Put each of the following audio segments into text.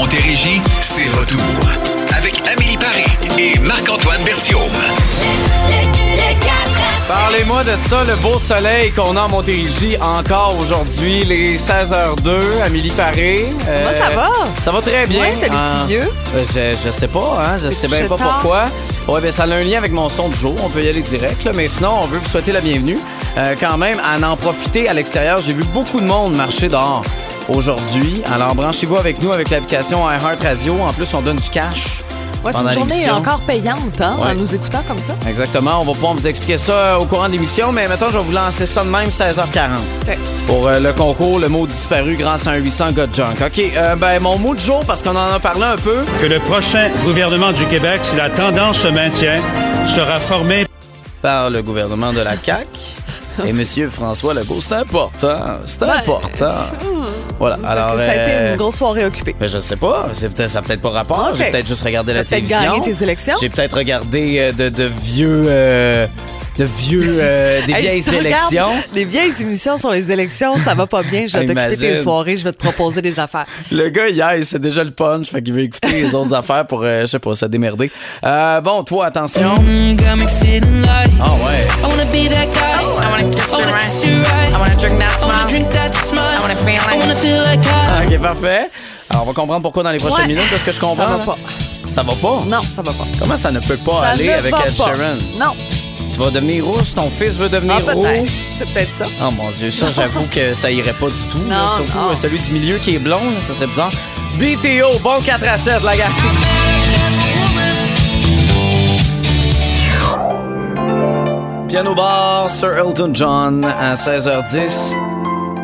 Montérégie, c'est retour. Avec Amélie Paré et Marc-Antoine Berthiaud. Parlez-moi de ça, le beau soleil qu'on a en Montérégie encore aujourd'hui, les 16h02, Amélie Paré. Moi, ça va. Ça va très bien. Oui, t'as des petits yeux. Je sais pas, hein, je sais bien pas pourquoi. Ouais, ben ça a un lien avec mon son du jour, on peut y aller direct, là, mais sinon, on veut vous souhaiter la bienvenue. Quand même, à en profiter à l'extérieur, j'ai vu beaucoup de monde marcher dehors aujourd'hui. Alors, branchez-vous avec nous avec l'application iHeartRadio. En plus, on donne du cash. Ouais, c'est une journée encore payante, hein, en nous écoutant comme ça. Exactement. On va pouvoir vous expliquer ça au courant de l'émission, mais maintenant, je vais vous lancer ça de même 16h40. Okay. Pour le concours, le mot disparu grâce à un 800-GOT-JUNK. OK, ben mon mot du jour, parce qu'on en a parlé un peu. Que le prochain gouvernement du Québec, si la tendance se maintient, sera formé par le gouvernement de la CAQ. Et monsieur François Legault, c'est important. C'est important. Voilà. Alors, ça a été une grosse soirée occupée. Mais je sais pas. Ça n'a peut-être pas rapport. Okay. J'ai peut-être juste regardé la télévision. J'ai peut-être gagné tes élections. J'ai peut-être regardé des vieilles élections. Des vieilles émissions sur les élections, ça va pas bien. Je vais t'occuper tes soirées, je vais te proposer des affaires. Le gars, hier, il sait déjà le punch, fait qu'il veut écouter les autres affaires pour, je sais pas, se démerder. Bon, toi, attention. OK, parfait. Alors, on va comprendre pourquoi dans les prochaines minutes, parce que je comprends. Ça va pas. Ça va pas? Non, ça va pas. Comment ça ne peut pas aller avec Ed Sheeran? Non. Tu vas devenir rousse, ton fils veut devenir roux. C'est peut-être ça. Oh mon Dieu, ça, j'avoue que ça irait pas du tout. Non, là, surtout celui du milieu qui est blond, là, ça serait bizarre. BTO, bon 4-7, la gare. Piano bar, Sir Elton John à 16h10.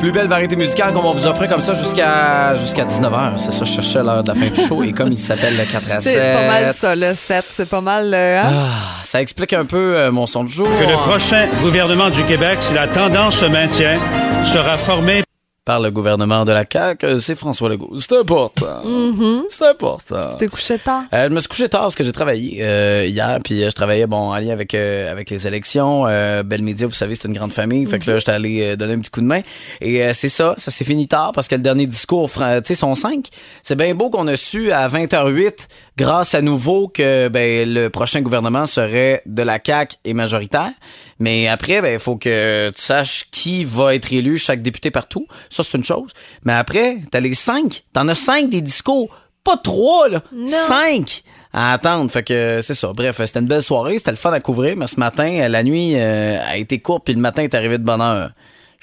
Plus belle variété musicale qu'on va vous offrir comme ça jusqu'à 19h. C'est ça, je cherchais l'heure de la fin du show. Et comme il s'appelle le 4 à 7... C'est pas mal ça, le 7. C'est pas mal... hein? Ah, ça explique un peu mon son de jour. Que le prochain gouvernement du Québec, si la tendance se maintient, sera formé... Par le gouvernement de la CAQ, c'est François Legault. C'est important. Mm-hmm. C'est important. Tu t'es couché tard? Je me suis couché tard parce que j'ai travaillé hier, puis je travaillais en lien avec les élections. Bell Media, vous savez, c'est une grande famille. Mm-hmm. Fait que là, j'étais allé donner un petit coup de main. Et c'est ça s'est fini tard parce que le dernier discours, tu sais, sont 5. C'est bien beau qu'on a su à 20h08, grâce à nouveau, que le prochain gouvernement serait de la CAQ et majoritaire. Mais après, il faut que tu saches qui va être élu, chaque député partout. Ça, c'est une chose. Mais après, t'as les 5. T'en as 5 des discours. Pas 3, là. Non. 5 à attendre. Fait que c'est ça. Bref, c'était une belle soirée. C'était le fun à couvrir. Mais ce matin, la nuit a été courte. Puis le matin est arrivé de bonne heure.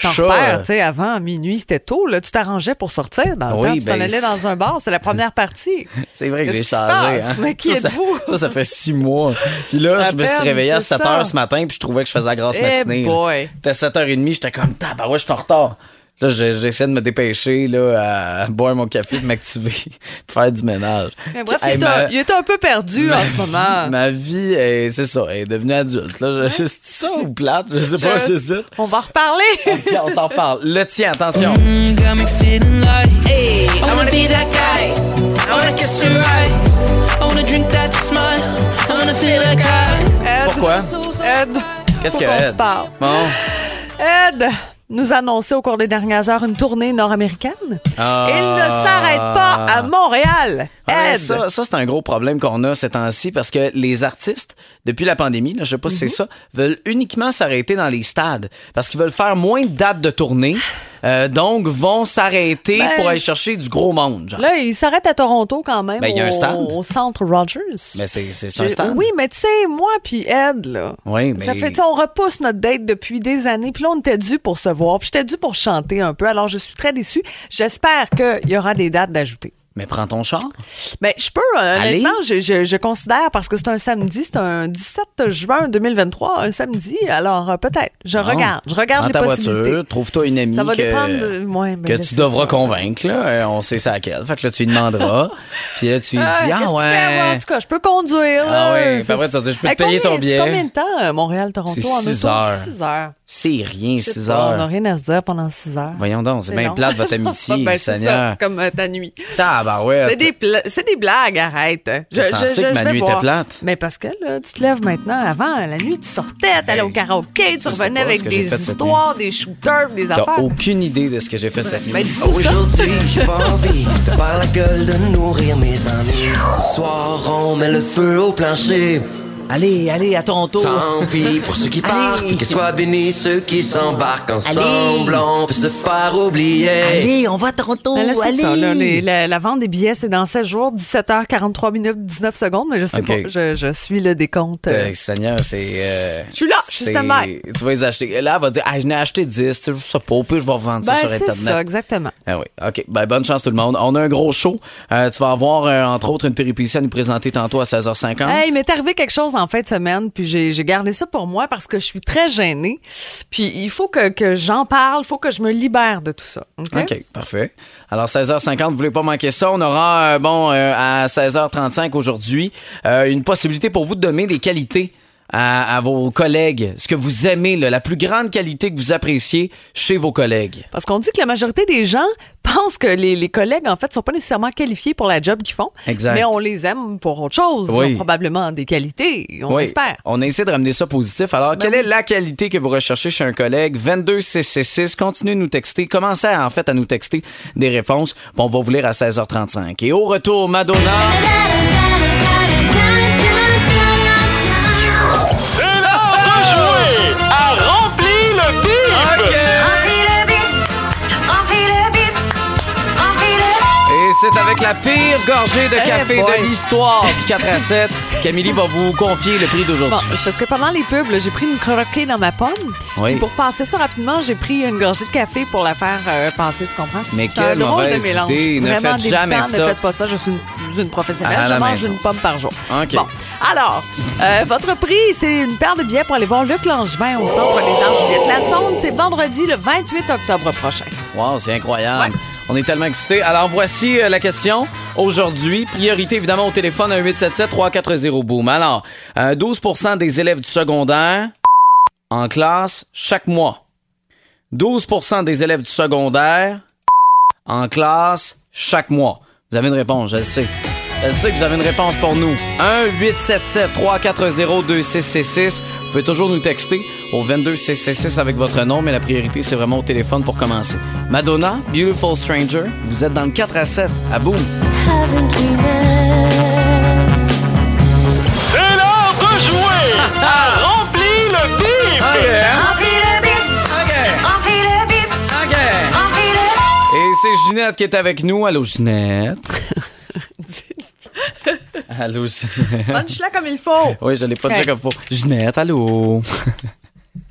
Ton repère, tu sais, avant minuit, c'était tôt. Là, tu t'arrangeais pour sortir dans le temps. Tu t'en allais dans un bar. C'était la première partie. C'est vrai que j'ai changé. Hein? Mais qui êtes-vous? Ça fait 6 mois. Puis là, je me suis réveillé à 7h ce matin. Puis je trouvais que je faisais la grasse matinée. C'était à 7h30. J'étais comme, tabarouette, je suis en retard. Là, j'essaie de me dépêcher là, à boire mon café, de m'activer, de faire du ménage. Mais bref, il était un peu perdu en ce moment. Ma vie, c'est ça, elle est devenue adulte. Là, je suis ça ou plate, je sais pas, je sais. On va reparler. Okay, on s'en reparle. Le tien, attention. Hey, I wanna be that guy. I wanna kiss your eyes. I wanna drink that smile. I wanna feel like I... Pourquoi? Ed. Qu'est-ce que Ed? Bon. Ed nous annonçait au cours des dernières heures une tournée nord-américaine. Il ne s'arrête pas à Montréal. Ouais, ça, c'est un gros problème qu'on a ces temps-ci parce que les artistes, depuis la pandémie, là, je sais pas si c'est ça, veulent uniquement s'arrêter dans les stades parce qu'ils veulent faire moins de dates de tournée. Donc, vont s'arrêter pour aller chercher du gros monde. Genre. Là, ils s'arrêtent à Toronto quand même. Il y a un stand. Au centre Rogers. Mais c'est un stand. Oui, mais tu sais, moi puis Ed, là. Oui, mais... Ça fait, on repousse notre date depuis des années. Puis là, on était dû pour se voir. Puis j'étais dû pour chanter un peu. Alors, je suis très déçue. J'espère qu'il y aura des dates d'ajouter. Mais prends ton char. Mais je peux, honnêtement, je considère, parce que c'est un samedi, c'est un 17 juin 2023, un samedi, alors peut-être. Je regarde les possibilités. Prends ta voiture, trouve-toi une amie que tu devras convaincre, là, on sait ça à quelle. Fait que là, tu lui demanderas, puis là, tu lui dis, en tout cas, je peux conduire. Ah oui, c'est vrai, tu vas dire, je peux te payer ton billet. C'est combien de temps, Montréal-Toronto, en auto? 6 heures. C'est rien, 6 heures. On n'a rien à se dire pendant 6 heures. Voyons donc, c'est bien plate, votre amitié, Seigneur. Comme ta nuit. tabarouette. C'est des blagues, arrête. Je sais que ma nuit était plate. Mais parce que là, tu te lèves maintenant. Avant, la nuit, tu sortais, t'allais au karaoké, tu revenais avec des histoires, des shooters, des affaires. T'as aucune idée de ce que j'ai fait cette nuit. Aujourd'hui, j'ai pas envie de faire la gueule, de nourrir mes ennuis. Ce soir, on met le feu au plancher. Allez, à Toronto. Tant pis pour ceux qui partent, qu'ils soient bénis ceux qui s'embarquent ensemble. On peut se faire oublier. Allez, on va à Toronto. Ben là, c'est ça, là, la vente des billets, c'est dans 7 jours, 17h43 minutes 19 secondes. Mais je sais pas, je suis le décompte. Seigneur, c'est... je suis là, je suis ta mère. Tu vas les acheter. Là, elle va dire, je n'ai acheté 10, je sais pas, au pire, je vais revendre ça sur Internet. C'est ça, exactement. Ah oui, OK. Ben, bonne chance tout le monde. On a un gros show. Tu vas avoir, entre autres, une péripétie à nous présenter tantôt à 16h50. Hey, mais t'es arrivé quelque chose en fin de semaine, puis j'ai gardé ça pour moi parce que je suis très gênée. Puis il faut que j'en parle, il faut que je me libère de tout ça. OK, parfait. Alors, 16h50, vous voulez pas manquer ça. On aura, à 16h35 aujourd'hui, une possibilité pour vous de donner des qualités à vos collègues, ce que vous aimez, la plus grande qualité que vous appréciez chez vos collègues. Parce qu'on dit que la majorité des gens pensent que les collègues, en fait, sont pas nécessairement qualifiés pour la job qu'ils font. Exact. Mais on les aime pour autre chose. Oui. Ils ont probablement des qualités, on espère. On a essayé de ramener ça positif. Alors, quelle est la qualité que vous recherchez chez un collègue? 22666, continuez de nous texter. Commencez, à nous texter des réponses. On va vous lire à 16h35. Et au retour, Madonna... C'est l'heure de jouer à Remplis le bip! Okay. Remplis le bip! Remplis le bip! Remplis le bip! Et c'est avec la pire gorgée de café de l'histoire du 4 à 7 qu'Amélie va vous confier le prix d'aujourd'hui. Bon, parce que pendant les pubs, j'ai pris une croquée dans ma pomme. Oui. Et pour passer ça rapidement, j'ai pris une gorgée de café pour la faire passer, tu comprends? Mais c'est un drôle de mélange. Vraiment débutant, ne faites pas ça. Je suis une professionnelle. Je mange une pomme par jour. Okay. Bon. Alors, votre prix, c'est une paire de billets pour aller voir Luc Langevin au Centre Bell des Arts-Juliette Lassonde. C'est vendredi le 28 octobre prochain. Wow, c'est incroyable. Ouais. On est tellement excités. Alors, voici la question. Aujourd'hui, priorité évidemment au téléphone à 1-877-340-BOOM. Alors, 12 % des élèves du secondaire en classe chaque mois. 12 % des élèves du secondaire en classe chaque mois. Vous avez une réponse, je le sais. Je sais que vous avez une réponse pour nous. 1-877-340-2666. Vous pouvez toujours nous texter au 22666 avec votre nom, mais la priorité, c'est vraiment au téléphone pour commencer. Madonna, Beautiful Stranger, vous êtes dans le 4 à 7. À boum! C'est l'heure de jouer à Remplis le bip! Remplis le bip! Remplis le bip! Remplis le bip! Et c'est Ginette qui est avec nous. Allô, Ginette? Allô, Ginette. Punch-la comme il faut. Oui, je l'ai pas dit comme il faut. Ginette, allô.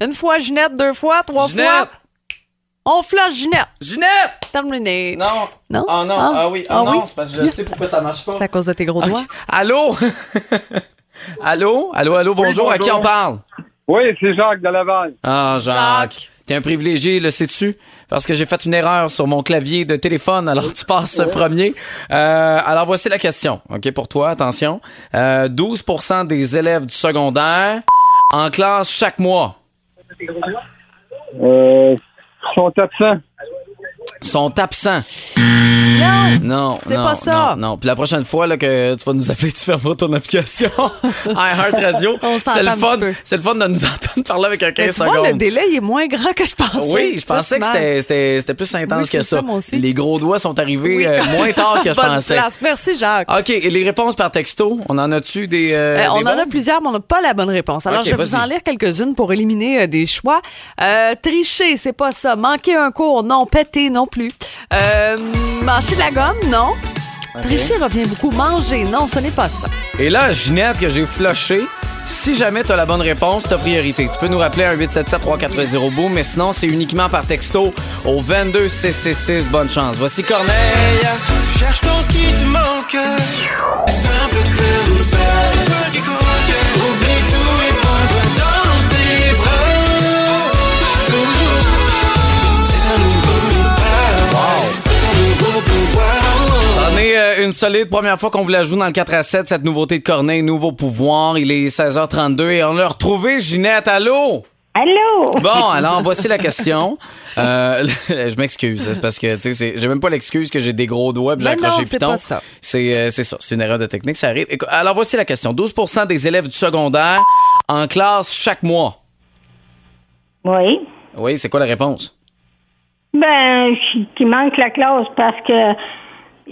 Une fois, Ginette, deux fois, trois fois. On flush, Ginette. Ginette! Terminé. Non. Non? Oh non, ah oui. C'est parce que je sais pourquoi ça marche pas. C'est à cause de tes gros doigts. Allô? Allô, bonjour. Oui, bonjour. À qui on parle? Oui, c'est Jacques de Laval. Ah, Jacques. T'es un privilégié, le sais-tu? Parce que j'ai fait une erreur sur mon clavier de téléphone, alors tu passes premier. Alors, voici la question, OK, pour toi, attention. 12 % des élèves du secondaire en classe chaque mois. Sont absents. Sont absents. Non, c'est pas ça. Non. Puis la prochaine fois là, que tu vas nous appeler, tu fermes ton application iHeartRadio. C'est le fun de nous entendre parler avec un 15 secondes. Tu vois, le délai il est moins grand que je pensais. Oui, je pensais que c'était plus intense que ça. Les gros doigts sont arrivés moins tard que je pensais. Place. Merci Jacques. OK, et les réponses par texto, on en a-tu des on en a plusieurs, mais on n'a pas la bonne réponse. Alors je vais vous en lire quelques-unes pour éliminer des choix. Tricher, c'est pas ça. Manquer un cours, non. Péter, non plus. Mâcher de la gomme, non. Okay. Tricher revient beaucoup. Manger, non, ce n'est pas ça. Et là, Ginette, que j'ai flushée, si jamais tu as la bonne réponse, tu as priorité. Tu peux nous rappeler à 1-877-340-BOOM, mais sinon, c'est uniquement par texto au 22666. Bonne chance. Voici Corneille. Tu cherches ton ski, tu manques. Simple comme ça, toi qui compte. Oublie tout et prends-toi dans tes bras. Toujours, c'est un nouveau pouvoir. C'en est une solide première fois qu'on vous la joue dans le 4 à 7, cette nouveauté de Corneille, Nouveau Pouvoir. Il est 16h32 et on l'a retrouvé, Ginette. Allô? Allô? Bon, alors, voici la question. Je m'excuse, c'est parce que, tu sais, j'ai même pas l'excuse que j'ai des gros doigts et j'ai accroché le piton. C'est ça, c'est une erreur de technique, ça arrive. Alors, voici la question. 12% des élèves du secondaire en classe chaque mois. Oui. Oui, c'est quoi la réponse? Ben, qui manque la classe parce que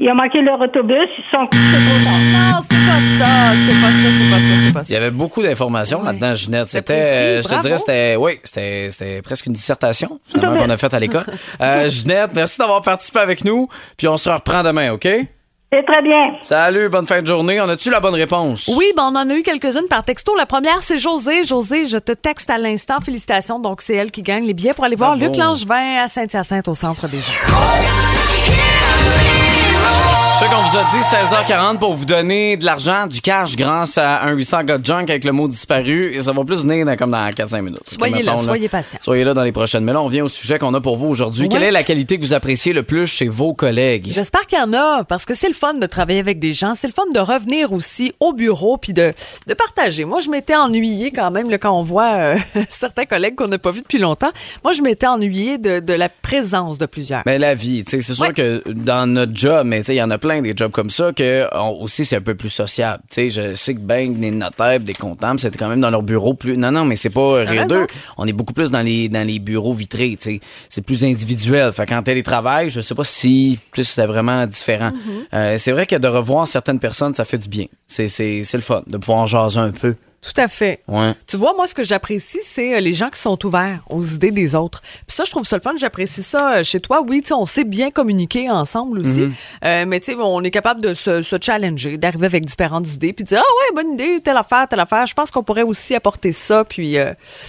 il a manqué leur autobus, ils sont couchés trop tard. Non, c'est pas ça. Il y avait beaucoup d'informations là-dedans, Ginette. C'était, je te dirais, c'était presque une dissertation, finalement, qu'on a faite à l'école. Ginette, merci d'avoir participé avec nous, puis on se reprend demain, OK? C'est très bien. Salut, bonne fin de journée. On a-tu la bonne réponse? Oui, ben on en a eu quelques-unes par texto. La première, c'est Josée. Josée, je te texte à l'instant. Félicitations. Donc, c'est elle qui gagne les billets pour aller voir Luc Langevin à Saint-Hyacinthe au Centre Bell. Ce qu'on vous a dit, 16h40 pour vous donner de l'argent, du cash, grâce à 1-800-GOT-JUNK avec le mot disparu. Et ça va plus venir comme dans 4-5 minutes. Soyez là, soyez patient. Soyez là dans les prochaines. Mais là, on vient au sujet qu'on a pour vous aujourd'hui. Ouais. Quelle est la qualité que vous appréciez le plus chez vos collègues? J'espère qu'il y en a, parce que c'est le fun de travailler avec des gens. C'est le fun de revenir aussi au bureau puis de partager. Moi, je m'étais ennuyée quand même là, quand on voit certains collègues qu'on n'a pas vus depuis longtemps. Moi, je m'étais ennuyée de la présence de plusieurs. Mais la vie, tu sais, c'est sûr que dans notre job, mais tu sais, il y en a plein des jobs comme ça que aussi c'est un peu plus sociable. Tu sais, je sais que des notaires, des comptables, c'était quand même dans leur bureau plus. Non, mais c'est pas rien d'eux. On est beaucoup plus dans les bureaux vitrés. Tu sais, c'est plus individuel. Fait qu'en télétravail, je sais pas si c'était vraiment différent. Mm-hmm. C'est vrai que de revoir certaines personnes, ça fait du bien. C'est le fun de pouvoir en jaser un peu. Tout à fait. Ouais. Tu vois, moi, ce que j'apprécie, c'est les gens qui sont ouverts aux idées des autres. Puis ça, je trouve ça le fun. J'apprécie ça chez toi. Oui, tu sais, on sait bien communiquer ensemble aussi. Mm-hmm. Mais tu sais, on est capable de se challenger, d'arriver avec différentes idées, puis de dire, bonne idée, telle affaire. Je pense qu'on pourrait aussi apporter ça. Puis,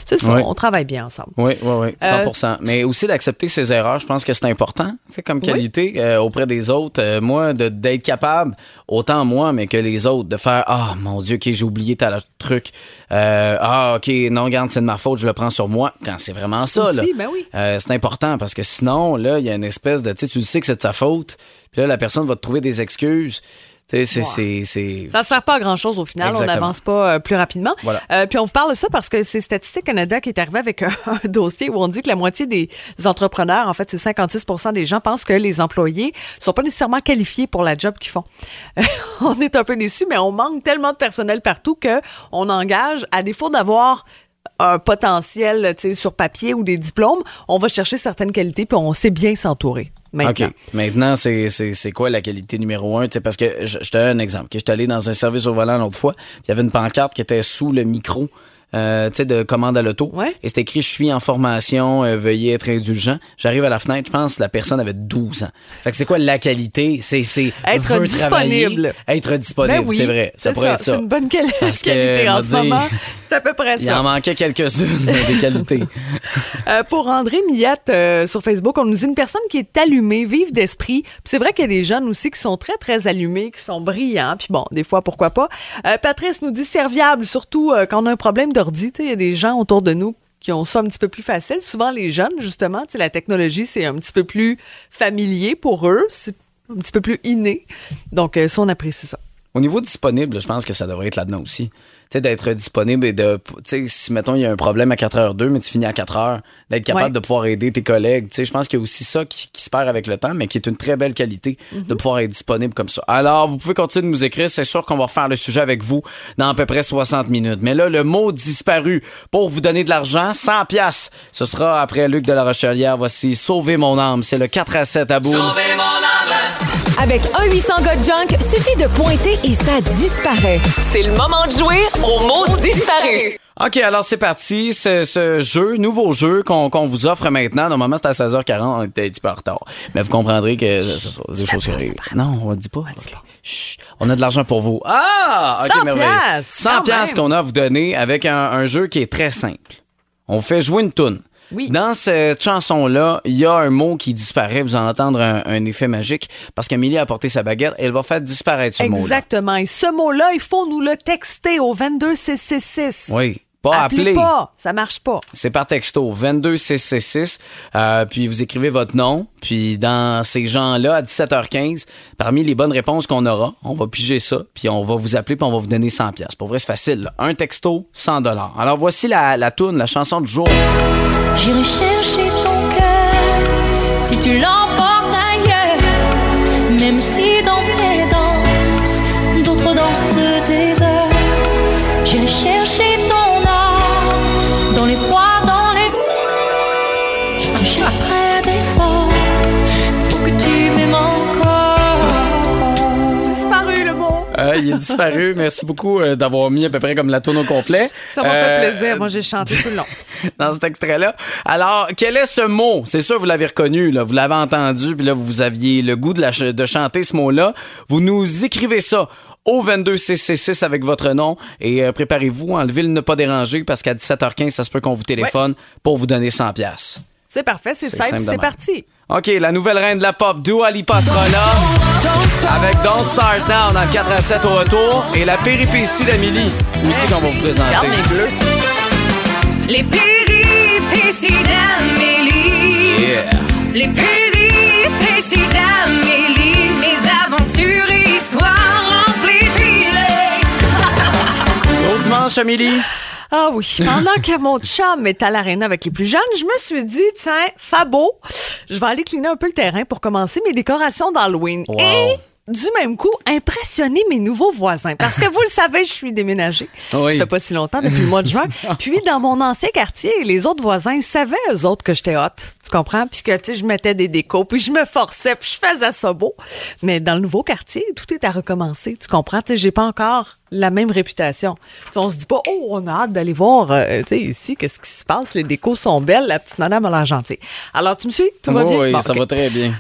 c'est sûr, on travaille bien ensemble. Oui, 100%. Mais aussi d'accepter ses erreurs, je pense que c'est important, tu sais, comme qualité auprès des autres. Moi, d'être capable, autant moi, mais que les autres, de faire, mon Dieu, j'ai oublié tel truc. Non, regarde, c'est de ma faute, je le prends sur moi. Quand c'est vraiment ça, aussi, là, c'est important parce que sinon, là, il y a une espèce de, tu sais que c'est de sa faute, puis là, la personne va te trouver des excuses. Ça sert pas à grand-chose au final. Exactement. On n'avance pas plus rapidement. Voilà. Puis on vous parle de ça parce que c'est Statistique Canada qui est arrivé avec un dossier où on dit que la moitié des entrepreneurs, en fait, c'est 56% des gens pensent que les employés sont pas nécessairement qualifiés pour la job qu'ils font. On est un peu déçus, mais on manque tellement de personnel partout qu'on engage à défaut d'avoir un potentiel sur papier ou des diplômes. On va chercher certaines qualités puis on sait bien s'entourer. Maintenant. OK. Maintenant, c'est quoi la qualité numéro un? Parce que je te donne un exemple. J'étais allé dans un service au volant l'autre fois. Il y avait une pancarte qui était sous le micro de commande à l'auto. Ouais. Et c'était écrit « Je suis en formation, veuillez être indulgent ». J'arrive à la fenêtre, je pense que la personne avait 12 ans. Fait que c'est quoi la qualité? C'est être disponible. Être disponible, c'est vrai. Ça pourrait être ça. C'est une bonne qualité en ce moment. C'est à peu près ça. Il en manquait quelques-unes des qualités. Pour André Millette, sur Facebook, on nous dit une personne qui est allumée, vive d'esprit. Puis c'est vrai qu'il y a des jeunes aussi qui sont très, très allumés, qui sont brillants. Puis bon, des fois, pourquoi pas. Patrice nous dit serviable, surtout quand on a un problème d'ordi. Il y a des gens autour de nous qui ont ça un petit peu plus facile. Souvent, les jeunes, justement, la technologie, c'est un petit peu plus familier pour eux. C'est un petit peu plus inné. Donc, ça, on apprécie ça. Au niveau disponible, je pense que ça devrait être là-dedans aussi. D'être disponible et de, si mettons il y a un problème à 4h02, mais tu finis à 4h, d'être capable de pouvoir aider tes collègues. Je pense qu'il y a aussi ça qui se perd avec le temps, mais qui est une très belle qualité de pouvoir être disponible comme ça. Alors, vous pouvez continuer de nous écrire. C'est sûr qu'on va refaire le sujet avec vous dans à peu près 60 minutes. Mais là, le mot disparu pour vous donner de l'argent, 100$. Ce sera après Luc de la Rochelière. Voici Sauver mon âme. C'est le 4-7 à bout. Sauver mon âme! Avec 1-800-GOT-JUNK, suffit de pointer et ça disparaît. C'est le moment de jouer au mot disparu. OK, alors c'est parti. C'est ce nouveau jeu qu'on vous offre maintenant. Normalement, c'est à 16h40. On était un petit peu en retard. Mais vous comprendrez que c'est des choses qui arrivent. Non, on ne dit pas. Okay. Chut, on a de l'argent pour vous. Ah! OK, 100$ qu'on a à vous donner avec un jeu qui est très simple. On vous fait jouer une toune. Oui. Dans cette chanson-là, il y a un mot qui disparaît. Vous en entendre un effet magique parce qu'Amélie a porté sa baguette. Elle va faire disparaître ce mot-là. Exactement. Et ce mot-là, il faut nous le texter au 22666. Oui. Pas appelé. Pas, ça marche pas. C'est par texto, 22666, puis vous écrivez votre nom, puis dans ces gens-là, à 17h15, parmi les bonnes réponses qu'on aura, on va piger ça, puis on va vous appeler, puis on va vous donner 100 pièces. Pour vrai, c'est facile, là. Un texto, 100 $. Alors voici la toune, la chanson du jour. J'irai chercher ton cœur, si tu l'emportes ailleurs, même si dans tes danses, d'autres dansent tes heures. J'irai chercher ton il est disparu. Merci beaucoup d'avoir mis à peu près comme la toune au complet. Ça m'a fait plaisir. Moi, j'ai chanté tout le long. Dans cet extrait-là. Alors, quel est ce mot? C'est sûr, vous l'avez reconnu, là. Vous l'avez entendu, puis là, vous aviez le goût de chanter ce mot-là. Vous nous écrivez ça au 22666 avec votre nom et préparez-vous, enlevez le ne pas déranger parce qu'à 17h15, ça se peut qu'on vous téléphone pour vous donner 100 $. C'est parfait, c'est simple, c'est parti. OK, la nouvelle reine de la pop, Dua Lipa sera là avec Don't Start Now dans le 4 à 7 au retour et la péripétie d'Amélie aussi qu'on va vous présenter. Les péripéties d'Amélie. Yeah. Les péripéties d'Amélie, mes aventures et histoires remplies de filets. Bon dimanche, Amélie. Ah oui, pendant que mon chum est à l'aréna avec les plus jeunes, je me suis dit, tiens, Fabo, je vais aller cleaner un peu le terrain pour commencer mes décorations d'Halloween. Wow. Et du même coup, impressionner mes nouveaux voisins. Parce que vous le savez, je suis déménagée. Oui. Ça fait pas si longtemps, depuis le mois de juin. Puis dans mon ancien quartier, les autres voisins savaient, eux autres, que j'étais hot. Tu comprends? Puis que, tu sais, je mettais des décos, puis je me forçais, puis je faisais ça beau. Mais dans le nouveau quartier, tout est à recommencer. Tu comprends? Tu sais, j'ai pas encore la même réputation. T'sais, on se dit pas, oh, on a hâte d'aller voir ici, qu'est-ce qui se passe, les décos sont belles, la petite madame a l'air gentille. Alors, tu me suis? Tout va bien? Oui, bon, ça va très bien.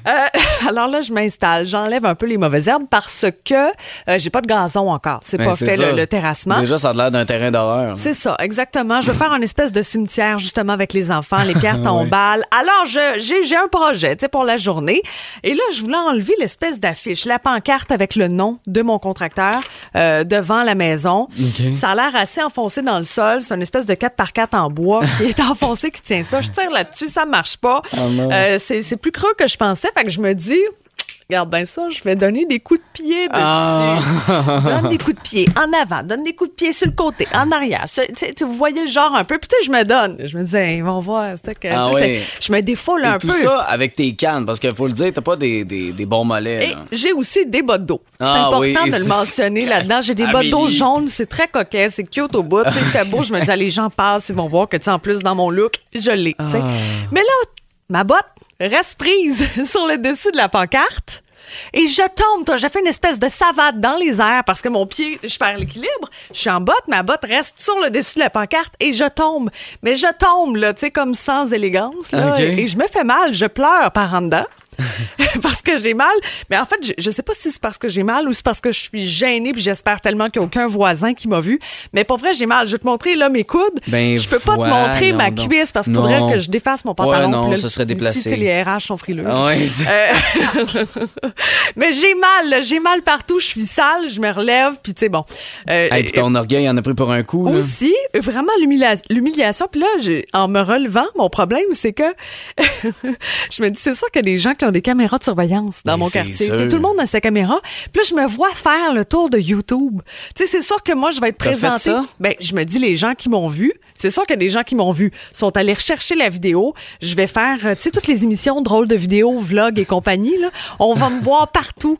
Alors là, je m'installe, j'enlève un peu les mauvaises herbes parce que j'ai pas de gazon encore. C'est pas fait le terrassement. Déjà, ça a l'air d'un terrain d'horreur. C'est ça, exactement. Je veux faire une espèce de cimetière, justement, avec les enfants, les pierres tombales. Oui. Alors, j'ai un projet, tu sais, pour la journée. Et là, je voulais enlever l'espèce d'affiche, la pancarte avec le nom de mon contracteur devant la maison. Okay. Ça a l'air assez enfoncé dans le sol. C'est une espèce de 4x4 en bois qui est enfoncé, qui tient ça. Je tire là-dessus, ça marche pas. Oh c'est plus creux que je pensais. Fait que je me dis, regarde bien ça, je vais donner des coups de pied dessus. Donne des coups de pied en avant, donne des coups de pied sur le côté, en arrière. Vous voyez le genre un peu. Puis tu sais, je me donne. Je me dis, ils vont voir. Je me défoule un peu. Tout ça avec tes cannes, parce qu'il faut le dire, t'as pas des bons mollets. Et j'ai aussi des bottes d'eau. C'est important de le mentionner là-dedans. J'ai des bottes d'eau jaunes, c'est très coquet, c'est cute au bout. Il fait beau, je me dis, les gens passent, ils vont voir que en plus, dans mon look, je l'ai. Mais là, ma botte reste prise sur le dessus de la pancarte et je tombe, je fais une espèce de savate dans les airs parce que mon pied, je perds l'équilibre, je suis en botte, ma botte reste sur le dessus de la pancarte et je tombe. Mais je tombe, là, tu sais, comme sans élégance, là, et je me fais mal, je pleure par en dedans. Parce que j'ai mal, mais en fait je sais pas si c'est parce que j'ai mal ou c'est parce que je suis gênée puis j'espère tellement qu'il n'y a aucun voisin qui m'a vu, mais pour vrai j'ai mal. Je vais te montrer là mes coudes, je peux pas te montrer ma cuisse parce qu'il faudrait que je défasse mon pantalon. Puis là, ça serait déplacé. Si les RH sont frileux. Mais j'ai mal partout, je suis sale, je me relève puis tu sais bon. Puis ton orgueil en a pris pour un coup. Aussi là. Vraiment l'humiliation puis là en me relevant mon problème c'est que je me dis c'est sûr que les gens qui ont des caméras de surveillance dans mon quartier. Tout le monde a sa caméra. Puis là, je me vois faire le tour de YouTube. Tu sais, c'est sûr que moi, je vais être présentée. Ben, je me dis, les gens qui m'ont vu, c'est sûr que des gens qui m'ont vu sont allés rechercher la vidéo. Je vais faire, tu sais, toutes les émissions drôles de vidéos, vlogs et compagnie, là. On va me voir partout.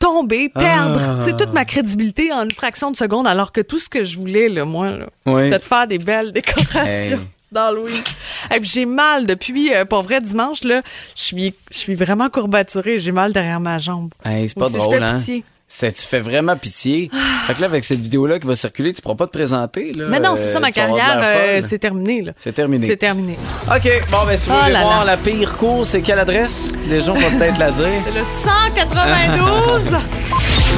Tomber, perdre, tu sais, toute ma crédibilité en une fraction de seconde, alors que tout ce que je voulais, là, moi, là, c'était de faire des belles décorations. D'Halloween. Et puis j'ai mal depuis, pour vrai, dimanche, là, je suis vraiment courbaturée. J'ai mal derrière ma jambe. Hey, c'est pas drôle, hein? Pitié. Tu fais vraiment pitié. Fait que là, avec cette vidéo-là qui va circuler, tu pourras pas te présenter. Là, mais non, c'est ça, ma carrière, c'est terminé. Là. C'est terminé. OK. Bon, ben si vous voulez voir la pire course, c'est quelle adresse? Les gens vont peut-être la dire. C'est le 192.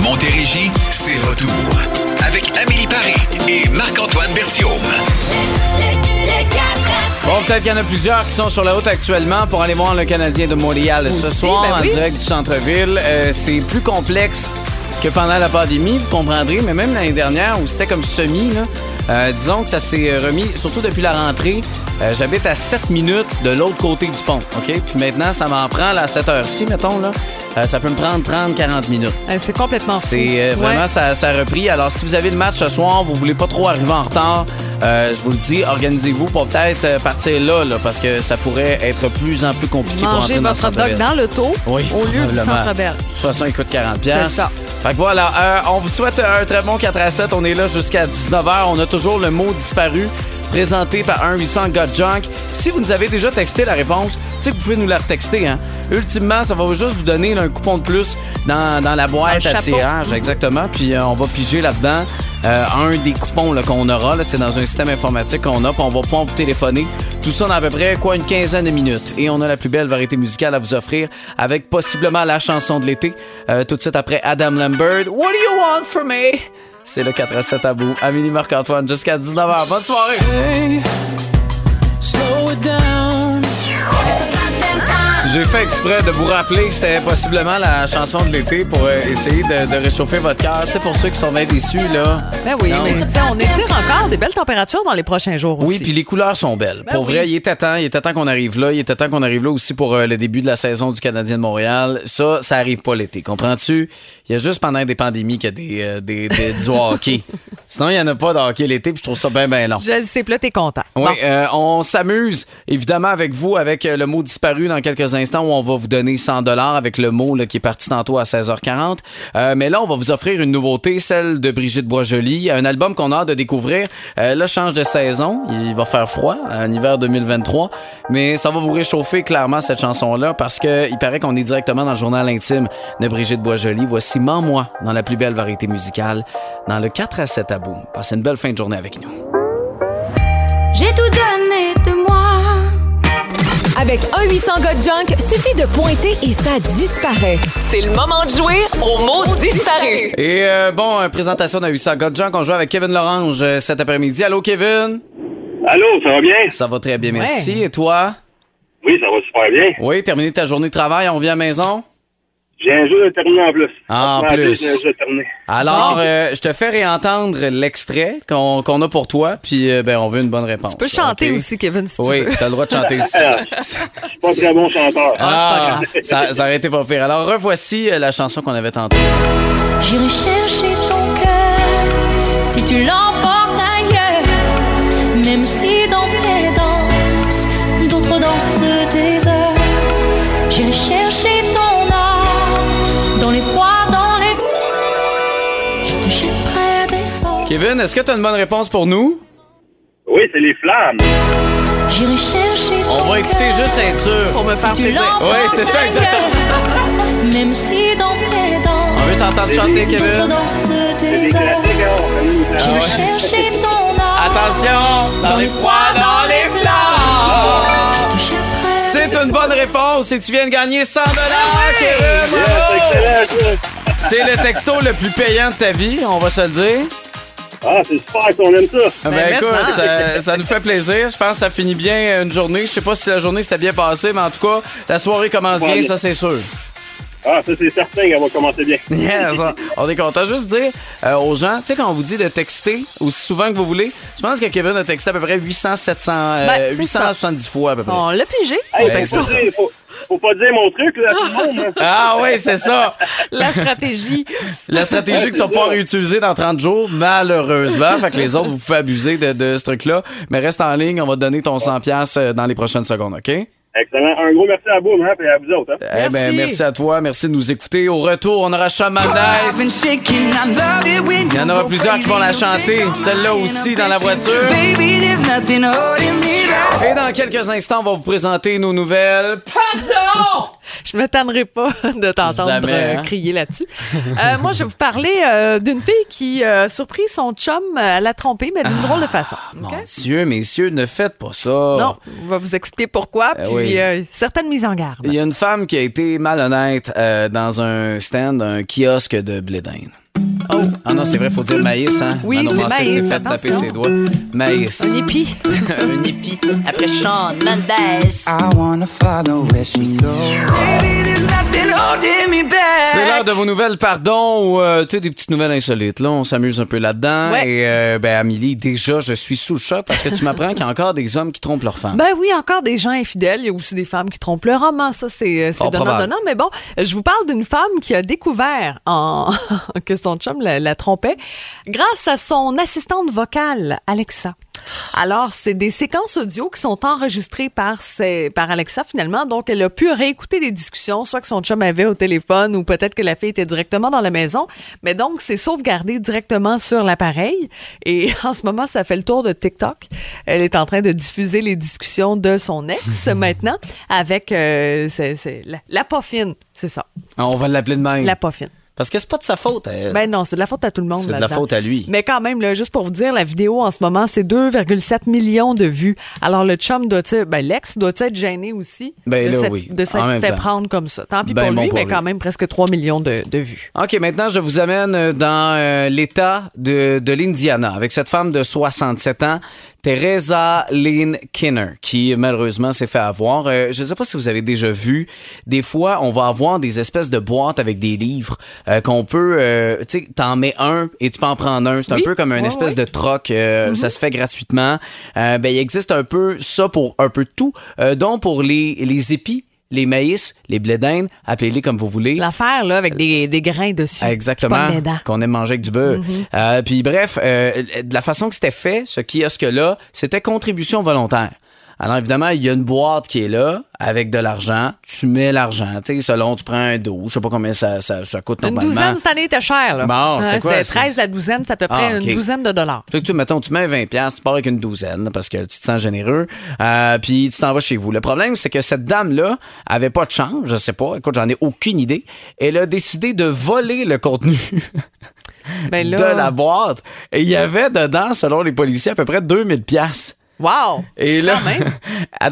Montérégie, c'est retour. Avec Amélie Paré et Marc-Antoine Berthiaud. Bon, peut-être qu'il y en a plusieurs qui sont sur la route actuellement pour aller voir le Canadien de Montréal ce soir en direct du centre-ville. C'est plus complexe que pendant la pandémie, vous comprendrez, mais même l'année dernière où c'était comme semi, là, Disons que ça s'est remis, surtout depuis la rentrée. J'habite à 7 minutes de l'autre côté du pont, OK? Puis maintenant, ça m'en prend là, à cette heure-ci, mettons, là. Ça peut me prendre 30-40 minutes. C'est complètement fou. Vraiment, ça a repris. Alors, si vous avez le match ce soir, vous voulez pas trop arriver en retard, je vous le dis, organisez-vous pour peut-être partir là, parce que ça pourrait être plus en plus compliqué. Mangez pour entrer dans votre hot dog dans l'auto au lieu du Centre Bell. De toute façon, il coûte 40$. C'est ça. Fait que voilà, on vous souhaite un très bon 4 à 7. On est là jusqu'à 19h. On a toujours le mot disparu, présenté par 1-800-GOT-JUNK. Si vous nous avez déjà texté la réponse, vous pouvez nous la retexter. Hein? Ultimement, ça va juste vous donner là, un coupon de plus dans la boîte à tirage. Exactement. Puis on va piger là-dedans un des coupons là, qu'on aura. Là, c'est dans un système informatique qu'on a. Puis on va pouvoir vous téléphoner. Tout ça dans à peu près une quinzaine de minutes. Et on a la plus belle variété musicale à vous offrir avec possiblement la chanson de l'été. Tout de suite après Adam Lambert. What do you want from me? C'est le 4 à 7 à bout. Amélie Marc-Antoine jusqu'à 19h. Bonne soirée! Hey, slow it down. J'ai fait exprès de vous rappeler que c'était possiblement la chanson de l'été pour essayer de réchauffer votre cœur. Tu sais, pour ceux qui sont bien déçus, là. Ben oui, non, mais on étire encore des belles températures dans les prochains jours aussi. Oui, puis les couleurs sont belles. Ben pour vrai, il était temps qu'on arrive là. Il était temps qu'on arrive là aussi pour le début de la saison du Canadien de Montréal. Ça arrive pas l'été, comprends-tu? Il y a juste pendant des pandémies qu'il y a du hockey. Sinon, il n'y en a pas de hockey l'été, puis je trouve ça bien, bien long. Je sais, puis là, t'es content. Oui, bon. On s'amuse, évidemment, avec vous, avec le mot disparu dans quelques instants où on va vous donner 100$ avec le mot là, qui est parti tantôt à 16h40. Mais là, on va vous offrir une nouveauté, celle de Brigitte Boisjoli, un album qu'on a hâte de découvrir. Là, change de saison, il va faire froid en hiver 2023, mais ça va vous réchauffer clairement cette chanson-là parce qu'il paraît qu'on est directement dans le journal intime de Brigitte Boisjoli. Voici Mens-moi dans la plus belle variété musicale dans le 4 à 7 à boum. Passez une belle fin de journée avec nous. J'ai tout donné de moi. Avec 1-800-GOT-JUNK, suffit de pointer et ça disparaît. C'est le moment de jouer au mot disparu. Et présentation d'un 800-GOT-JUNK, on joue avec Kevin Lorange cet après-midi. Allô, Kevin? Allô, ça va bien? Ça va très bien, merci. Ouais. Et toi? Oui, ça va super bien. Oui, terminé ta journée de travail, on revient à la maison? J'ai un jeu de terminer en plus. Alors, je te fais réentendre l'extrait qu'on a pour toi, puis on veut une bonne réponse. Tu peux chanter aussi, Kevin, si tu veux. Oui, t'as le droit de chanter aussi. Je suis pas très bon chanteur. Ah, c'est pas grave. Ça aurait été pas pire. Alors, revoici la chanson qu'on avait tentée. J'irai chercher ton cœur si tu l'emportes ailleurs, même si dans tes danses, d'autres dansent tes heures. J'irai chercher ton âme. Kevin, est-ce que tu as une bonne réponse pour nous? Oui, c'est les flammes. J'irai chercher. On va écouter juste ceinture. Pour me faire plaisir. Oui, c'est ça, exactement. Même si dans tes dents. On veut t'entendre chanter, Kevin. J'irai chercher ton âme. Attention, dans les froids, dans les flammes. C'est une bonne réponse et tu viens de gagner 100$, Kevin. Bravo! C'est le texto le plus payant de ta vie, on va se le dire. Ah, c'est super qu'on aime ça. Ben écoute, ça nous fait plaisir. Je pense que ça finit bien une journée. Je sais pas si la journée s'était bien passée, mais en tout cas, la soirée commence bien, ça c'est sûr. Ah, ça c'est certain qu'elle va commencer bien. Yes, on est content. Juste dire aux gens, tu sais, quand on vous dit de texter aussi souvent que vous voulez, je pense que Kevin a texté à peu près 870 fois à peu près. On l'a pigé. Hey, faut pas dire mon truc, là, tout le monde. Ah oui, c'est ça. La stratégie que tu vas pouvoir utiliser dans 30 jours, malheureusement. Fait que les autres, vous pouvez abuser de ce truc-là. Mais reste en ligne, on va te donner ton 100$ dans les prochaines secondes, OK? Excellent. Un gros merci à vous, hein, et à vous autres. Hein? Merci. Merci à toi. Merci de nous écouter. Au retour, on aura Shawn Mendes. Il y en aura plusieurs qui vont la chanter. Celle-là aussi dans la voiture. Et dans quelques instants, on va vous présenter nos nouvelles. Pardon! Je ne m'étonnerai pas de t'entendre crier là-dessus. Moi, je vais vous parler d'une fille qui a surpris son chum à la tromper, mais d'une drôle de façon. Okay? Mon Dieu, messieurs, ne faites pas ça. Non, on va vous expliquer pourquoi. Puis certaines mises en garde. Il y a une femme qui a été malhonnête dans un stand, un kiosque de blé d'Inde. Oh. Ah non, c'est vrai, faut dire maïs, hein? Oui, c'est maïs, c'est fait taper ses doigts. Maïs. Un hippie. Un hippie. Après Sean Mendes. I wanna follow where she goes. Baby, there's nothing holding me back. C'est l'heure de vos nouvelles, pardon, ou tu sais, des petites nouvelles insolites. Là, on s'amuse un peu là-dedans. Ouais. Et ben, Amélie, déjà, je suis sous le choc parce que tu m'apprends qu'il y a encore des hommes qui trompent leurs femmes. Ben oui, encore des gens infidèles. Il y a aussi des femmes qui trompent leur homme. Ça, c'est donnant-donnant. Mais bon, je vous parle d'une femme qui a découvert que son chum la trompait grâce à son assistante vocale, Alexa. Alors, c'est des séquences audio qui sont enregistrées par Alexa, finalement. Donc, elle a pu réécouter les discussions, soit que son chum avait au téléphone ou peut-être que la fille était directement dans la maison. Mais donc, c'est sauvegardé directement sur l'appareil. Et en ce moment, ça fait le tour de TikTok. Elle est en train de diffuser les discussions de son ex maintenant avec la poffine, c'est ça. On va l'appeler de même. La poffine. Parce que c'est pas de sa faute à elle. Ben non, c'est de la faute à tout le monde. C'est de la faute à lui. Mais quand même, là, juste pour vous dire, la vidéo en ce moment, c'est 2,7 millions de vues. Alors le chum l'ex doit-il être gêné aussi de s'être fait prendre comme ça. Tant pis pour lui, mais quand même presque 3 millions de vues. OK, maintenant, je vous amène dans l'État de l'Indiana avec cette femme de 67 ans, Teresa Lynn Kinner, qui malheureusement s'est fait avoir. Je ne sais pas si vous avez déjà vu, des fois, on va avoir des espèces de boîtes avec des livres qu'on peut, tu sais, t'en mets un et tu peux en prendre un. C'est un peu comme une espèce de troc. Ça se fait gratuitement. Il existe un peu ça pour un peu tout, dont pour les épis, les maïs, les blés d'Inde, appelez-les comme vous voulez. L'affaire, là, avec des grains dessus. Exactement, qu'on aime manger avec du beurre. Puis bref, de la façon que c'était fait, ce kiosque-là, c'était contribution volontaire. Alors évidemment, il y a une boîte qui est là, avec de l'argent, tu mets l'argent, tu sais, selon, tu prends un dos, je sais pas combien ça coûte normalement. Une douzaine cette année était cher, là. Bon, c'est quoi? C'était 13 la douzaine, c'est à peu près une douzaine de dollars. Fait que mettons, tu mets 20$, tu pars avec une douzaine, parce que tu te sens généreux, puis tu t'en vas chez vous. Le problème, c'est que cette dame-là avait pas de change, je sais pas, écoute, j'en ai aucune idée, elle a décidé de voler le contenu de la boîte, et il y avait dedans, selon les policiers, à peu près 2000$. Wow! Et là,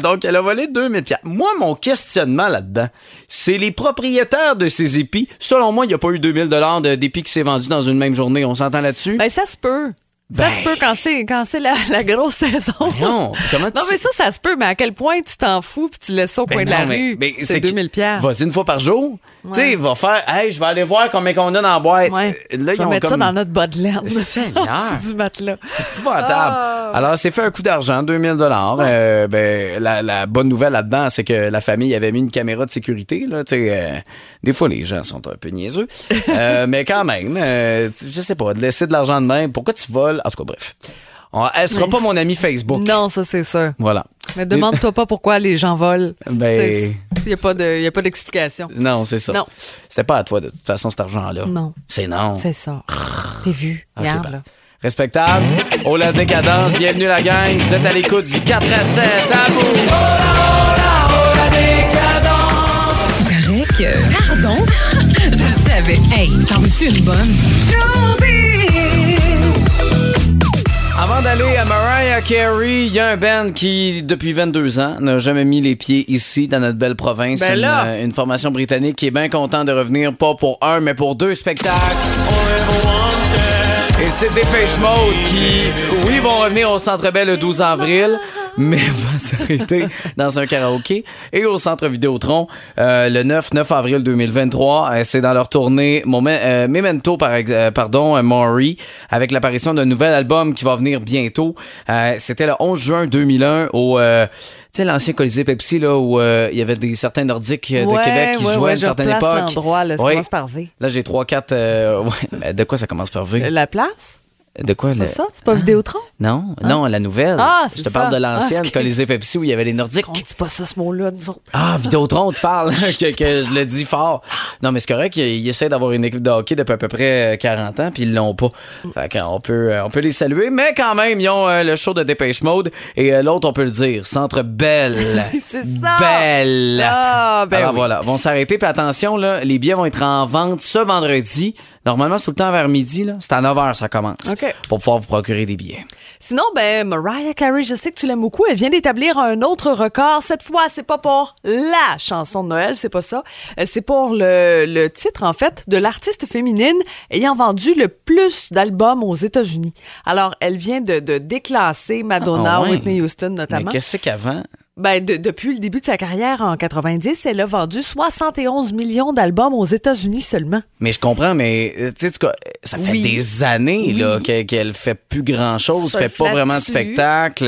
donc, elle a volé 2000$. Moi, mon questionnement là-dedans, c'est les propriétaires de ces épis. Selon moi, il n'y a pas eu 2000$ d'épis qui s'est vendu dans une même journée. On s'entend là-dessus? Ben, ça se peut. Ça se peut quand c'est la grosse saison. Ben non, mais ça se peut, mais à quel point tu t'en fous puis tu laisses ça au coin de la rue? Mais c'est 2000$. Vas-y une fois par jour. Ouais. Tu sais, il va faire, hey, je vais aller voir combien qu'on a dans la boîte. Ouais. Là, ils vont mettre ça dans notre bas de laine. C'est du matelas. C'est épouvantable. Oh. Alors, c'est fait un coup d'argent, 2000$. Ouais. La bonne nouvelle là-dedans, c'est que la famille avait mis une caméra de sécurité. Là, des fois, les gens sont un peu niaiseux. Mais quand même, je sais pas, de laisser de l'argent de même, pourquoi tu voles? En tout cas, bref. Elle sera pas mon amie Facebook. Non, ça, c'est sûr. Voilà. Mais demande-toi pas pourquoi les gens volent. Il n'y a pas d'explication. Non, c'est ça. Non. C'était pas à toi, de toute façon, cet argent-là. Non. C'est non. C'est ça. T'es vu. Okay, regarde, là. Respectable. Oh, la décadence. Bienvenue, la gang. Vous êtes à l'écoute du 4 à 7. À vous. Oh, la décadence. Il paraît que... Pardon? Je le savais. Hey, t'en veux-tu une bonne? Avant d'aller à Mariah Carey, il y a un band qui, depuis 22 ans, n'a jamais mis les pieds ici, dans notre belle province. Ben une formation britannique qui est bien contente de revenir, pas pour un, mais pour deux spectacles. Et c'est Depeche Mode qui, vont revenir au Centre Bell le 12 avril, mais vont s'arrêter dans un karaoké. Et au Centre Vidéotron, le 9 avril 2023, c'est dans leur tournée Memento, Mori, avec l'apparition d'un nouvel album qui va venir bientôt. C'était le 11 juin 2001 au... tu sais, l'ancien Colisée Pepsi, là, où il y avait certains Nordiques de Québec qui jouaient à une certaine époque. Ouais, l'endroit, là, ça commence par V. Là, j'ai 3-4... de quoi ça commence par V? La place? De quoi? C'est ça? C'est pas Vidéotron? Non, non, la nouvelle. Ah, c'est ça. Je te parle de l'ancienne Colisée Pepsi où il y avait les Nordiques. On dit pas ça, ce mot-là, nous autres. Ah, Vidéotron, tu parles. que je le dis fort. Non, mais c'est correct, ils essaient d'avoir une équipe de hockey depuis à peu près 40 ans, puis ils l'ont pas. Fait qu'on peut les saluer, mais quand même, ils ont le show de Depeche Mode et l'autre, on peut le dire, Centre Bell. C'est ça! Bell! Ah, ben Alors voilà, vont s'arrêter, puis attention, là, les billets vont être en vente ce vendredi. Normalement, c'est tout le temps vers midi, là. C'est à 9h, ça commence. Okay. Pour pouvoir vous procurer des billets. Sinon, ben, Mariah Carey, je sais que tu l'aimes beaucoup. Elle vient d'établir un autre record. Cette fois, c'est pas pour la chanson de Noël, c'est pas ça. C'est pour le titre, en fait, de l'artiste féminine ayant vendu le plus d'albums aux États-Unis. Alors, elle vient de déclasser Madonna, Whitney Houston, notamment. Mais qu'est-ce qu'avant? Ben, depuis le début de sa carrière en 90, elle a vendu 71 millions d'albums aux États-Unis seulement. Mais je comprends, mais tu sais, ça fait des années là, qu'elle fait plus grand-chose, fait pas vraiment de spectacle.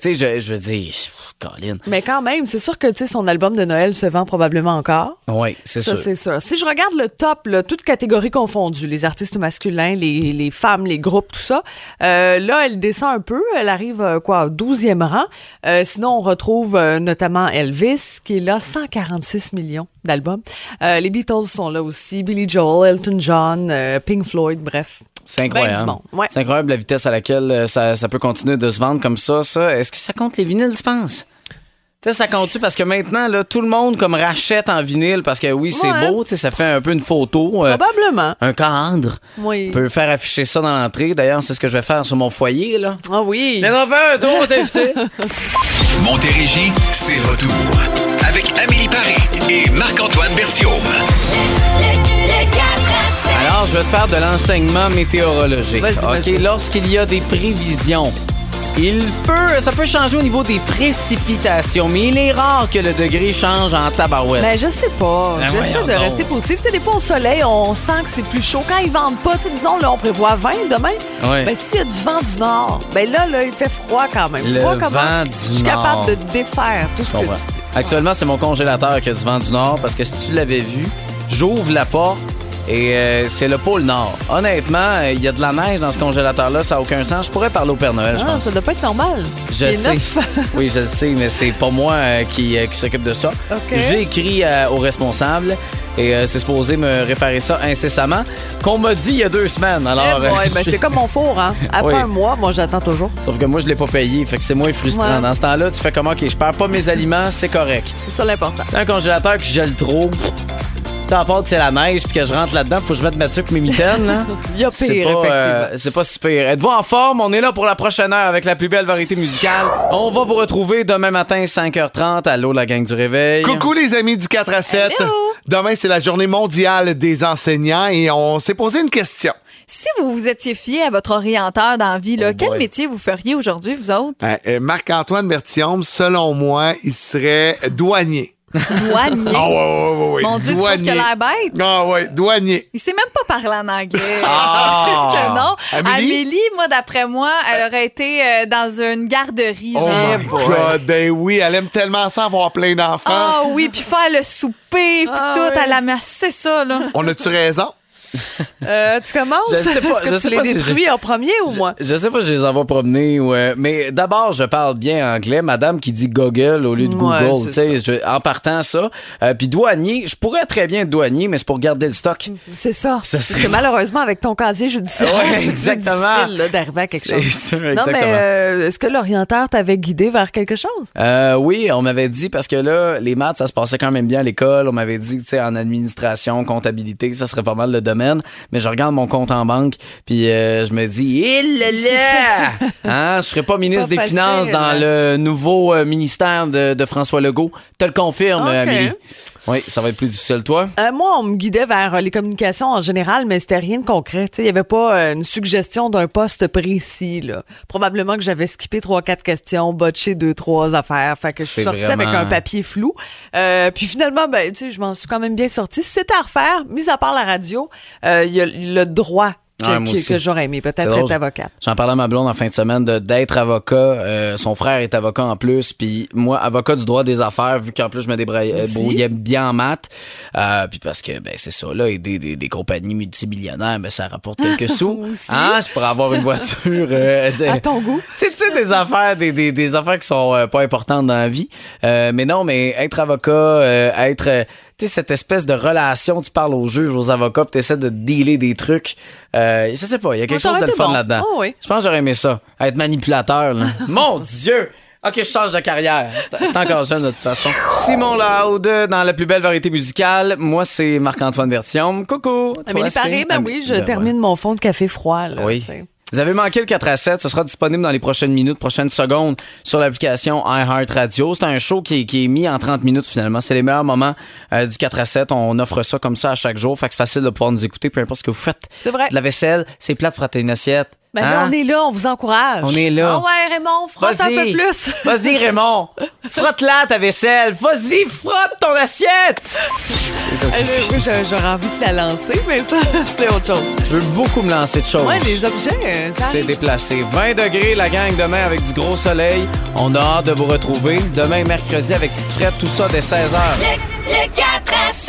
Tu sais, je veux dire, Colin. Mais quand même, c'est sûr que son album de Noël se vend probablement encore. Oui, c'est sûr. Si je regarde le top, là, toutes catégories confondues, les artistes masculins, les femmes, les groupes, tout ça, là, elle descend un peu. Elle arrive, quoi, au 12e rang. Sinon, on retrouve notamment Elvis, qui est là, 146 millions d'albums. Les Beatles sont là aussi, Billy Joel, Elton John, Pink Floyd, bref. C'est incroyable. Ben du bon. Ouais. C'est incroyable la vitesse à laquelle ça peut continuer de se vendre comme ça. Est-ce que ça compte les vinyles, tu penses? Tu sais, ça compte-tu? Parce que maintenant, là, tout le monde comme rachète en vinyle parce que oui, c'est beau, tu sais, ça fait un peu une photo. Probablement. Un cadre. Oui. On peut faire afficher ça dans l'entrée. D'ailleurs, c'est ce que je vais faire sur mon foyer, là. Ah oui. J'ai en fait un tour, t'es invité. Montérégie, c'est retour. Avec Amélie Paré et Marc-Antoine Berthiaud. Alors, je vais te faire de l'enseignement météorologique. Vas-y. Lorsqu'il y a des prévisions... Ça peut changer au niveau des précipitations, mais il est rare que le degré change en tabarouette. Ben, je sais pas. J'essaie de rester positif. Des fois, au soleil, on sent que c'est plus chaud. Quand ils vendent pas, disons, là, on prévoit 20 demain. Oui. Ben, s'il y a du vent du nord, ben là, il fait froid quand même. Tu vois comment je suis capable de défaire tout ce que tu dis. Actuellement, c'est mon congélateur qui a du vent du nord parce que si tu l'avais vu, j'ouvre la porte. Et c'est le pôle Nord. Honnêtement, il y a de la neige dans ce congélateur-là, ça n'a aucun sens. Je pourrais parler au Père Noël, je pense. Ça doit pas être normal. Je sais. Oui, je le sais, mais c'est pas moi qui s'occupe de ça. Okay. J'ai écrit aux responsables et c'est supposé me réparer ça incessamment, qu'on m'a dit il y a 2 semaines. Alors, ben c'est comme mon four, hein. Après un mois, moi, j'attends toujours. Sauf que moi, je l'ai pas payé, fait que c'est moins frustrant. Ouais. Dans ce temps-là, tu fais comme, OK, je perds pas mes aliments, c'est correct. C'est ça l'important. Un congélateur qui gèle trop... T'en portes, c'est la neige, puis que je rentre là-dedans, faut que je mette ma tuque, mes mitaines. Il y a pire, effectivement. C'est pas si pire. Êtes-vous en forme? On est là pour la prochaine heure avec la plus belle variété musicale. On va vous retrouver demain matin, 5h30. Allô, la gang du réveil. Coucou, les amis du 4 à 7. Hello. Demain, c'est la journée mondiale des enseignants et on s'est posé une question. Si vous vous étiez fié à votre orienteur dans la vie, là, quel métier vous feriez aujourd'hui, vous autres? Marc-Antoine Berthiaud, selon moi, il serait douanier. Douanier. Ah oui. Mon Dieu, douanier. Tu trouves qu'il a l'air bête? Ah oui, douanier. Il sait même pas parler en anglais. Ah! Que non. Amélie, moi, d'après moi, elle aurait été dans une garderie. Oh my God, ben oui, elle aime tellement ça avoir plein d'enfants. Ah oui, puis faire le souper, puis tout, elle amassait ça, là. On a-tu raison? Tu commences? Je sais pas. Est-ce que tu les détruis en premier ou moi? Je sais pas, je les envoie promener. Mais d'abord, je parle bien anglais. Madame qui dit Google au lieu de Google. En partant, ça. Puis douanier, je pourrais très bien être douanier, mais c'est pour garder le stock. C'est ça. Parce que malheureusement, avec ton casier judiciaire, c'est difficile là, d'arriver à quelque chose. Sûr, non, exactement. Mais est-ce que l'orienteur t'avait guidé vers quelque chose? Oui, on m'avait dit, parce que là, les maths, ça se passait quand même bien à l'école. On m'avait dit, tu sais, en administration, comptabilité, ça serait pas mal le domaine. Mais je regarde mon compte en banque, puis je me dis, je serais pas ministre des Finances dans le nouveau ministère de François Legault. Te le confirme, Amélie. Oui, ça va être plus difficile, toi? Moi, on me guidait vers les communications en général, mais c'était rien de concret. Il n'y avait pas une suggestion d'un poste précis, là. Probablement que j'avais skippé 3-4 questions, botché 2-3 affaires. Fait que je suis sortie avec un papier flou. Puis finalement, ben, je m'en suis quand même bien sortie. Si c'était à refaire, mis à part la radio, il y a le droit que j'aurais aimé peut-être être avocate. J'en parlais à ma blonde en fin de semaine d'être avocat. Son frère est avocat en plus. Puis moi, avocat du droit des affaires, vu qu'en plus je me débrouillais bien en maths. Puis parce que c'est ça, là, aider des compagnies multimillionnaires, ça rapporte quelques sous. Hein? Je pourrais avoir une voiture. À ton goût. Tu sais, des affaires, des affaires qui sont pas importantes dans la vie. Mais non, mais être avocat, tu sais, cette espèce de relation, tu parles aux juges, aux avocats, puis tu essaies de dealer des trucs. Je sais pas, il y a quelque chose de fun là-dedans. Oh oui. Je pense que j'aurais aimé ça, être manipulateur. Là. Mon Dieu! OK, je change de carrière. C'est encore jeune de toute façon. Simon Laude dans la plus belle variété musicale. Moi, c'est Marc-Antoine Berthiaud. Coucou. Amélie Paré, ben oui, je termine mon fond de café froid. Là, oui. T'sais. Vous avez manqué le 4 à 7, ce sera disponible dans les prochaines minutes, prochaines secondes sur l'application iHeartRadio. C'est un show qui est mis en 30 minutes finalement. C'est les meilleurs moments du 4 à 7. On offre ça comme ça à chaque jour. Fait que c'est facile de pouvoir nous écouter, peu importe ce que vous faites. C'est vrai. De la vaisselle, c'est plate, frotter une assiette. Ben là, on est là, on vous encourage. On est là. Ah ouais, Raymond, frotte un peu plus. Vas-y, Raymond. Frotte-la ta vaisselle. Vas-y, frotte ton assiette. Oui, j'aurais envie de la lancer, mais ça, c'est autre chose. Tu veux beaucoup me lancer de choses. Ouais, les objets, ça c'est déplacé. 20 degrés, la gang, demain avec du gros soleil. On a hâte de vous retrouver. Demain, mercredi, avec Petite Frette, tout ça dès 16h. Les 4 à 6.